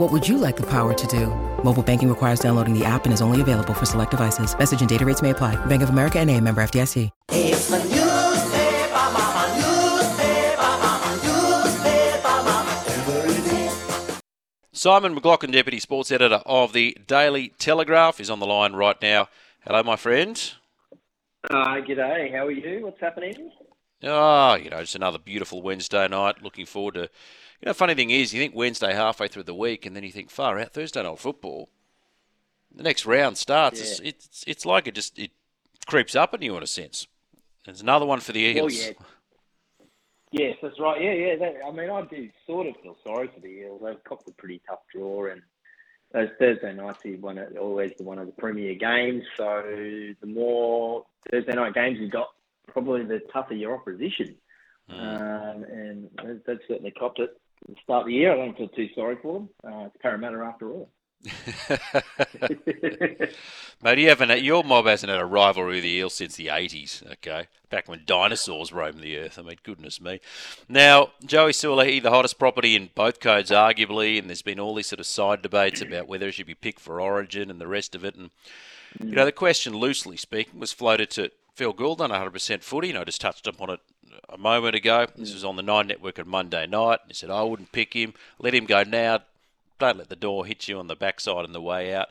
What would you like the power to do? Mobile banking requires downloading the app and is only available for select devices. Message and data rates may apply. Bank of America N.A. member FDIC. It's the newspaper, mama, newspaper, mama, newspaper, mama, everything. Simon McLoughlin, Deputy Sports Editor of the Daily Telegraph, is on the line right now. Hello, my friend. G'day. How are you? What's happening? Oh, it's another beautiful Wednesday night. Looking forward to... funny thing is, you think Wednesday halfway through the week, and then you think, far out, Thursday night football. The next round starts. Yeah. It's like it creeps up on you in a sense. There's another one for the Eagles. Oh, yeah. Yes, that's right. Yeah. I do sort of feel sorry for the Eagles. They've copped a pretty tough draw, and those Thursday nights are always the one of the premier games. So the more Thursday night games you've got, probably the tougher your opposition. And they've certainly copped it. The start of the year, I don't feel too sorry for them. It's Parramatta after all. Mate, your mob hasn't had a rivalry with the Eels since the 80s, okay? Back when dinosaurs roamed the earth. I mean, goodness me. Now, Joey Suaalii, the hottest property in both codes, arguably, and there's been all these sort of side debates about whether he should be picked for Origin and the rest of it. And, the question, loosely speaking, was floated to Phil Gould on 100% footy, and I just touched upon it a moment ago. This was on the Nine Network on Monday night. He said, I wouldn't pick him. Let him go now. Don't let the door hit you on the backside on the way out.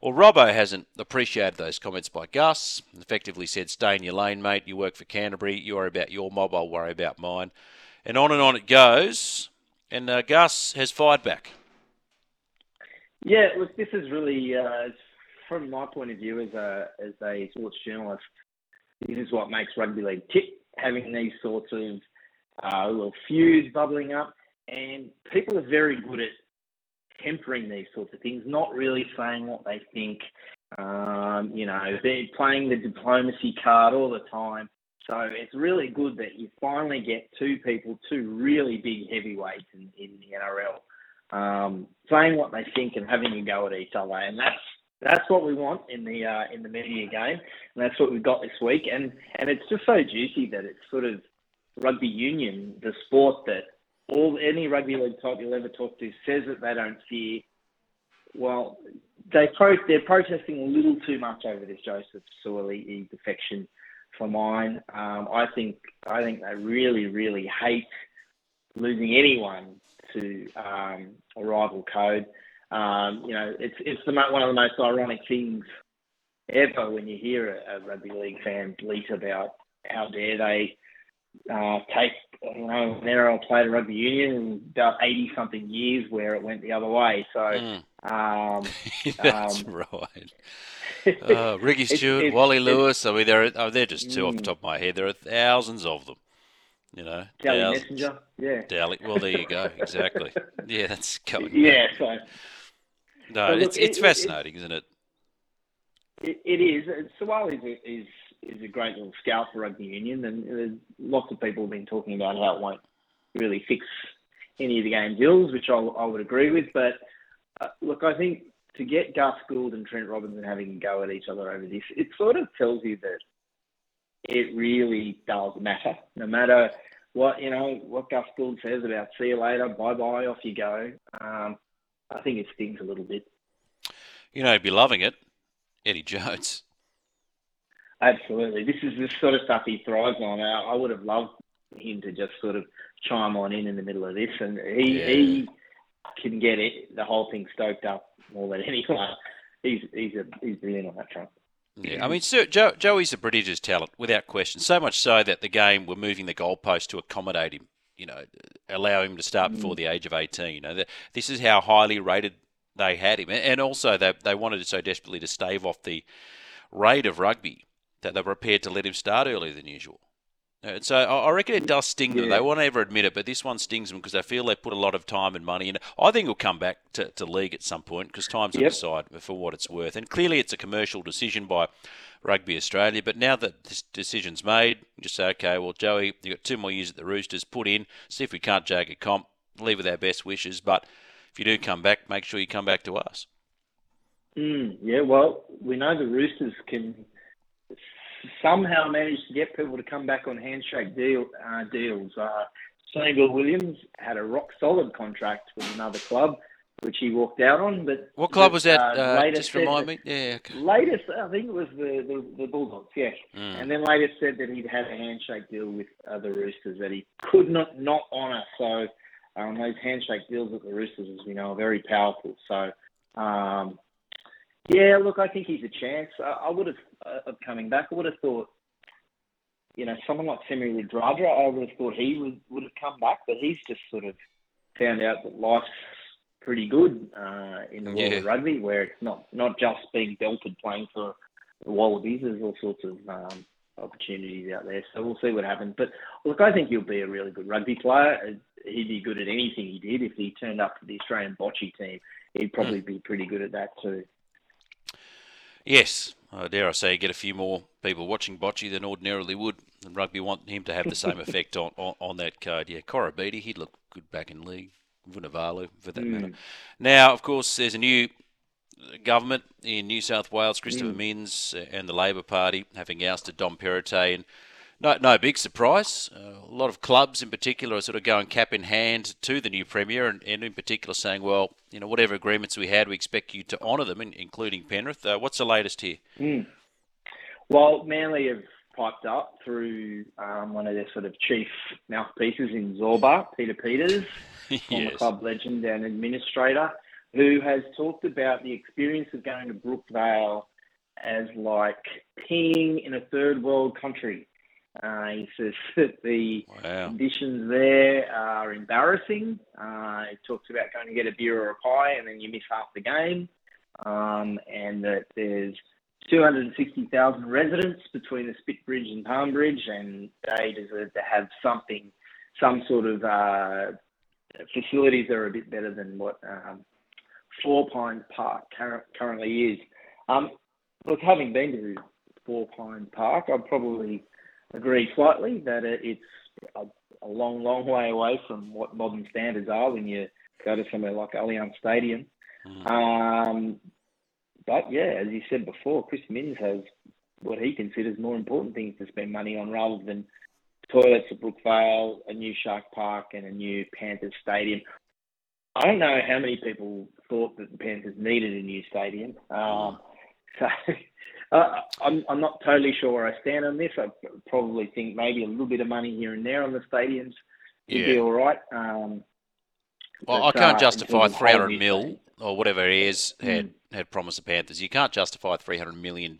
Well, Robbo hasn't appreciated those comments by Gus. Effectively said, stay in your lane, mate. You work for Canterbury. You worry about your mob. I'll worry about mine. And on it goes. And Gus has fired back. Yeah, look, this is really, from my point of view as a sports journalist, this is what makes rugby league tick. Having these sorts of little feuds bubbling up, and people are very good at tempering these sorts of things, not really saying what they think. They're playing the diplomacy card all the time. So it's really good that you finally get two people, two really big heavyweights in the NRL, saying what they think and having a go at each other. And that's what we want in the media game, and that's what we've got this week. And it's just so juicy that it's sort of rugby union, the sport that any rugby league type you'll ever talk to says that they don't fear. Well, they're protesting a little too much over this Joseph Suaalii defection for mine. I think they really, really hate losing anyone to a rival code. It's one of the most ironic things ever when you hear a rugby league fan bleat about how dare they take an NRL player to rugby union in about 80-something years where it went the other way. So that's right. Ricky Stewart, Wally Lewis. They're just two off the top of my head. There are thousands of them. Daily Messenger, yeah. Daily, well, there you go, exactly. Yeah, that's coming. Yeah, so. No, look, it's fascinating, isn't it? It is. Suaalii is a great little scout for rugby union, and lots of people have been talking about how it won't really fix any of the game's ills, which I would agree with. But look, I think to get Gus Gould and Trent Robinson having a go at each other over this, it sort of tells you that it really does matter. No matter what Gus Gould says about see you later, bye-bye, off you go. I think it stings a little bit. He'd be loving it, Eddie Jones. Absolutely. This is the sort of stuff he thrives on. I would have loved him to just sort of chime on in the middle of this. And he can get it, the whole thing stoked up more than anyone. He's brilliant on that front. Yeah, Sir, Joey's a prodigious talent, without question. So much so that the game were moving the goalpost to accommodate him, allow him to start before the age of 18. This is how highly rated they had him. And also they wanted it so desperately to stave off the rate of rugby that they were prepared to let him start earlier than usual. So I reckon it does sting them. Yeah. They won't ever admit it, but this one stings them because they feel they put a lot of time and money in it. I think he'll come back to league at some point because time's on his side for what it's worth. And clearly it's a commercial decision by Rugby Australia. But now that this decision's made, you just say, okay, well, Joey, you've got 2 more years at the Roosters. Put in, see if we can't jag a comp, leave with our best wishes. But if you do come back, make sure you come back to us. Yeah, well, we know the Roosters can somehow managed to get people to come back on handshake deals. Sonny Bill Williams had a rock-solid contract with another club, which he walked out on. But what club was that? Just remind me. Yeah. Okay. Latest, I think it was the Bulldogs, yeah. Mm. And then later said that he'd had a handshake deal with the Roosters that he could not honour. So those handshake deals at the Roosters, as we know, are very powerful. So... yeah, look, I think he's a chance. I would have, of coming back, I would have thought, you know, someone like Semi Radradra, I would have thought he would have come back, but he's just sort of found out that life's pretty good in the world of rugby, where it's not just being belted playing for the Wallabies. There's all sorts of opportunities out there. So we'll see what happens. But, look, I think he'll be a really good rugby player. He'd be good at anything he did. If he turned up for the Australian bocce team, he'd probably be pretty good at that too. Yes, dare I say, get a few more people watching bocce than ordinarily would. And rugby want him to have the same effect on that code. Yeah, Korobidi, he'd look good back in league. Vunivalu, for that matter. Now, of course, there's a new government in New South Wales, Christopher Minns and the Labor Party having ousted Dom Perrottet. And no big surprise. A lot of clubs in particular are sort of going cap in hand to the new Premier and in particular saying, well, you know, whatever agreements we had, we expect you to honour them, including Penrith. What's the latest here? Well, Manly have piped up through one of their sort of chief mouthpieces in Zorba, Peter Peters, former club legend and administrator, who has talked about the experience of going to Brookvale as like peeing in a third world country. He says that the conditions there are embarrassing. He talks about going to get a beer or a pie and then you miss half the game. And that there's 260,000 residents between the Spitbridge and Palmbridge, and they deserve to have something, some sort of facilities that are a bit better than what Four Pines Park currently is. Look, having been to Four Pines Park, I'd probably agree slightly that it's a long way away from what modern standards are when you go to somewhere like Allianz Stadium. But, yeah, as you said before, Chris Minns has what he considers more important things to spend money on rather than toilets at Brookvale, a new Shark Park and a new Panthers stadium. I don't know how many people thought that the Panthers needed a new stadium. So... I'm not totally sure where I stand on this. I probably think maybe a little bit of money here and there on the stadiums would be all right. Well, I can't justify 300 mil or whatever Ayres had promised the Panthers. You can't justify $300 million,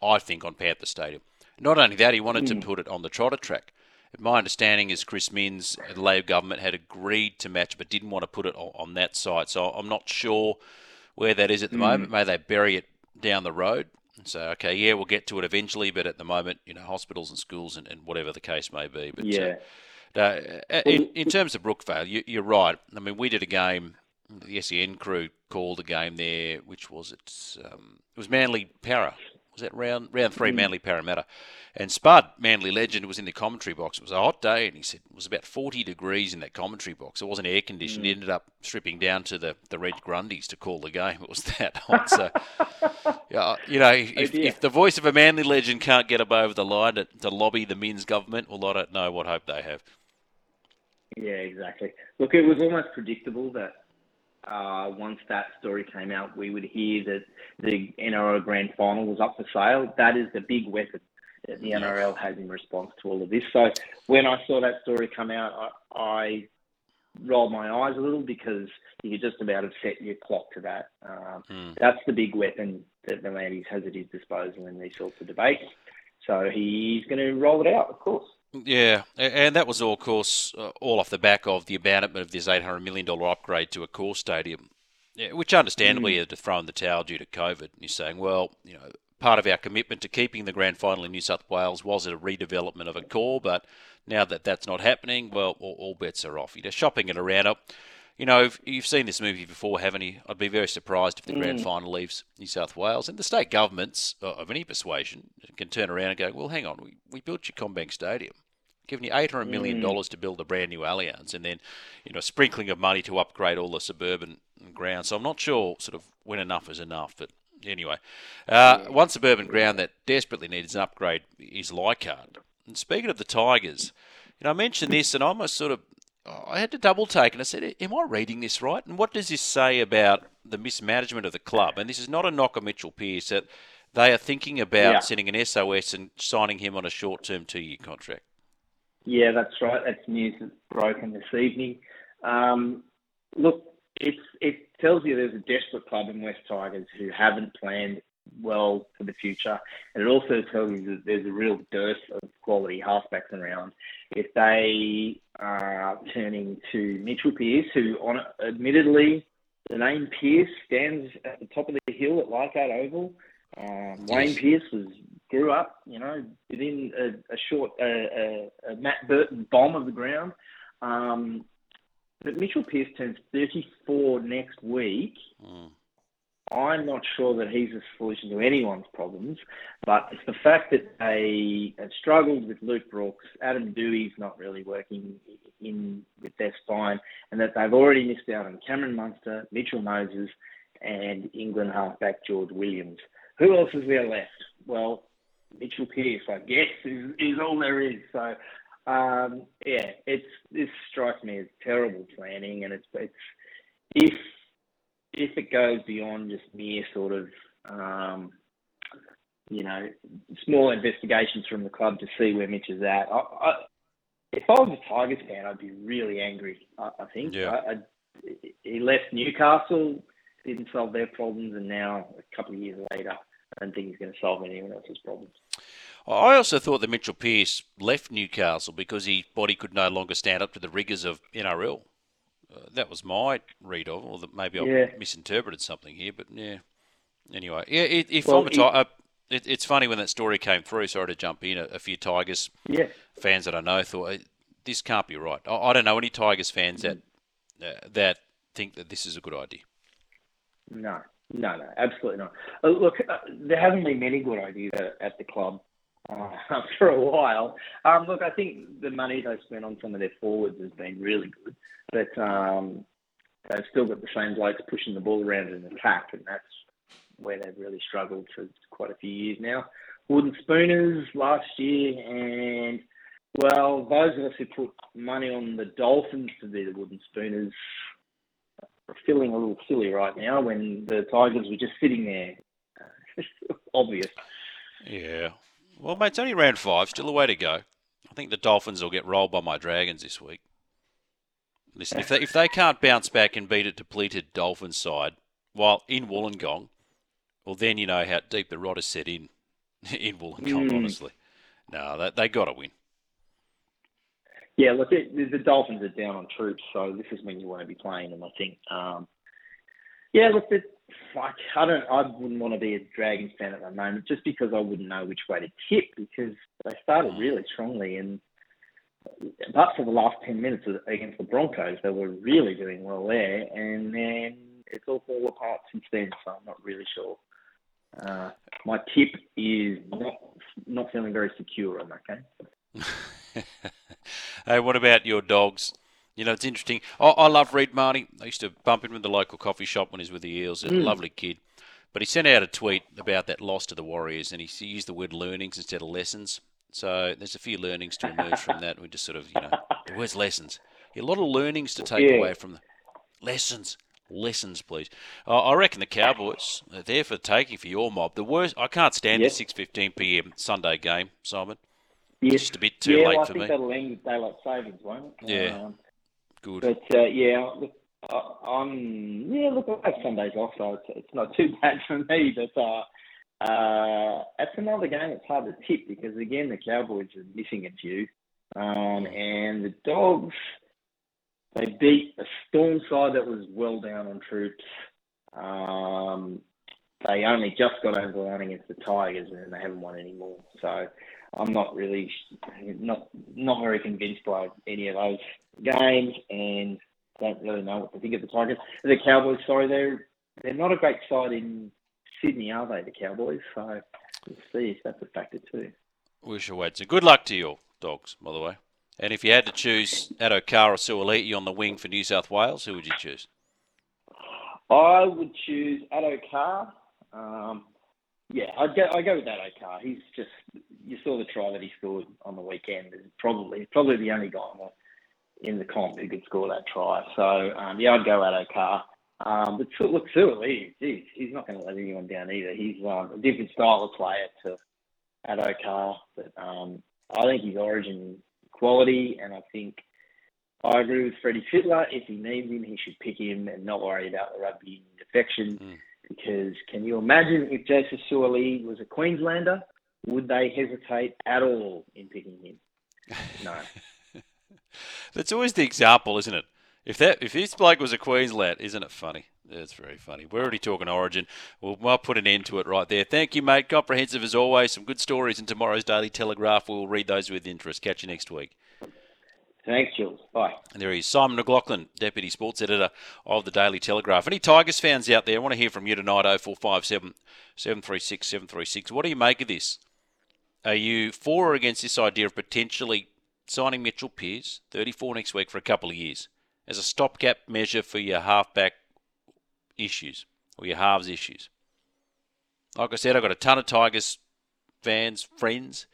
I think, on Panther Stadium. Not only that, he wanted to put it on the Trotter track. My understanding is Chris Minns, the Labor government, had agreed to match but didn't want to put it on that site. So I'm not sure where that is at the moment. May they bury it down the road. So, okay, yeah, we'll get to it eventually, but at the moment, you know, hospitals and schools and whatever the case may be. But in terms of Brookvale, you're right. I mean, we did a game, the SEN crew called a game there, which was it was Manly Para. Was that round 3, Manly Parramatta? And Spud, Manly legend, was in the commentary box. It was a hot day, and he said it was about 40 degrees in that commentary box. It wasn't air conditioned. He ended up stripping down to the Red Grundies to call the game. It was that hot. So, you know, if the voice of a Manly legend can't get up over the line to lobby the Minns government, well, I don't know what hope they have. Yeah, exactly. Look, it was almost predictable that once that story came out, we would hear that the NRL Grand Final was up for sale. That is the big weapon that the NRL has in response to all of this. So when I saw that story come out, I rolled my eyes a little because you could just about have set your clock to that. That's the big weapon that the Manly has at his disposal in these sorts of debates. So he's going to roll it out, of course. Yeah, and that was all, of course, all off the back of the abandonment of this $800 million upgrade to a core stadium, which understandably had to throw in the towel due to COVID. And you're saying, well, you know, part of our commitment to keeping the grand final in New South Wales was a redevelopment of a core, but now that that's not happening, well, all bets are off. You know, shopping it around up. You know, if you've seen this movie before, haven't you? I'd be very surprised if the grand final leaves New South Wales. And the state governments of any persuasion can turn around and go, well, hang on, we built your Combank Stadium, giving you $800 million to build a brand new Allianz, and then, you know, sprinkling of money to upgrade all the suburban grounds. So I'm not sure sort of when enough is enough, but anyway. One suburban ground that desperately needs an upgrade is Leichhardt. And speaking of the Tigers, you know, I mentioned this and I almost sort of, I had to double take and I said, am I reading this right? And what does this say about the mismanagement of the club? And this is not a knock on Mitchell Pearce, that they are thinking about sending an SOS and signing him on a short-term two-year contract. Yeah, that's right. That's news that's broken this evening. Look, it tells you there's a desperate club in West Tigers who haven't planned well for the future. And it also tells you that there's a real dearth of quality halfbacks around. If they are turning to Mitchell Pearce, who admittedly the name Pearce stands at the top of the hill at Leichhardt Oval. Wayne Pearce grew up, you know, within a Matt Burton bomb of the ground. But Mitchell Pearce turns 34 next week. I'm not sure that he's a solution to anyone's problems, but it's the fact that they have struggled with Luke Brooks, Adam Dewey's not really working in with their spine, and that they've already missed out on Cameron Munster, Mitchell Moses, and England halfback George Williams. Who else is there left? Well, Mitchell Pearce, I guess, is all there is. So, this strikes me as terrible planning, and if it goes beyond just mere sort of, small investigations from the club to see where Mitch is at. If I was a Tigers fan, I'd be really angry, I think. Yeah. He left Newcastle, didn't solve their problems, and now a couple of years later, I don't think he's going to solve anyone else's problems. I also thought that Mitchell Pearce left Newcastle because his body could no longer stand up to the rigours of NRL. That was my read of, or maybe I misinterpreted something here, but yeah. Anyway, it's funny when that story came through. Sorry to jump in. A few Tigers fans that I know thought this can't be right. I don't know any Tigers fans that think that this is a good idea. No, absolutely not. There haven't been many good ideas at the club for a while. I think the money they spent on some of their forwards has been really good, but they've still got the same blokes pushing the ball around in attack, and that's where they've really struggled for quite a few years now. Wooden Spooners last year, and, well, those of us who put money on the Dolphins to be the Wooden Spooners are feeling a little silly right now when the Tigers were just sitting there. Obvious. Yeah. Well, mate, it's only round 5. Still a way to go. I think the Dolphins will get rolled by my Dragons this week. Listen, if they can't bounce back and beat a depleted Dolphins side while in Wollongong, well, then you know how deep the rot is set in Wollongong, honestly. No, they got to win. Yeah, look, the Dolphins are down on troops, so this is when you want to be playing them, I think. I wouldn't want to be a Dragons fan at the moment just because I wouldn't know which way to tip because they started really strongly, and apart from the last 10 minutes against the Broncos, they were really doing well there, and then it's all fallen apart since then, so I'm not really sure. My tip is not feeling very secure on that game. Hey, what about your Dogs? You know, it's interesting. I love Reed Marnie. I used to bump him in the local coffee shop when he was with the Eels. A lovely kid. But he sent out a tweet about that loss to the Warriors, and he used the word learnings instead of lessons. So there's a few learnings to emerge from that. We just sort of, the word's lessons. A lot of learnings to take away from the lessons. Lessons, please. I reckon the Cowboys are there for the taking for your mob. The worst. I can't stand the 6:15 p.m. Sunday game, Simon. Yes. Just a bit too late for me. I think that'll end with daylight savings, won't it? Yeah. Good. But I have Sundays off, so it's not too bad for me. But that's another game that's hard to tip because again, the Cowboys are missing a few, and the Dogs they beat a Storm side that was well down on troops. they only just got over the line against the Tigers and they haven't won any more. So I'm not really, not very convinced by any of those games and don't really know what to think of the Tigers. The Cowboys, sorry, they're not a great side in Sydney, are they, the Cowboys? So we'll see if that's a factor too. We shall wait. So good luck to your dogs, by the way. And if you had to choose Ad O'Carr or Suaalii on the wing for New South Wales, who would you choose? I would choose Ad O'Carr. I'd go with Ad O'Carr. He's just, you saw the try that he scored on the weekend. He's probably the only guy in the comp who could score that try. So, I'd go Ad O'Carr. But look, Suaalii, geez, he's not going to let anyone down either. He's a different style of player to Ad O'Carr. But I think his origin quality, and I think I agree with Freddie Fittler. If he needs him, he should pick him and not worry about the rugby defection. Because can you imagine if Joseph Suaalii was a Queenslander, would they hesitate at all in picking him? No. That's always the example, isn't it? If this bloke was a Queenslander, isn't it funny? That's very funny. We're already talking origin. I'll put an end to it right there. Thank you, mate. Comprehensive as always. Some good stories in tomorrow's Daily Telegraph. We'll read those with interest. Catch you next week. Thanks, Jules. Bye. And there he is, Simon McLoughlin, Deputy Sports Editor of the Daily Telegraph. Any Tigers fans out there, I want to hear from you tonight, 0457 736 736. What do you make of this? Are you for or against this idea of potentially signing Mitchell Pearce, 34 next week, for a couple of years, as a stopgap measure for your halfback issues or your halves issues? Like I said, I've got a ton of Tigers fans, friends,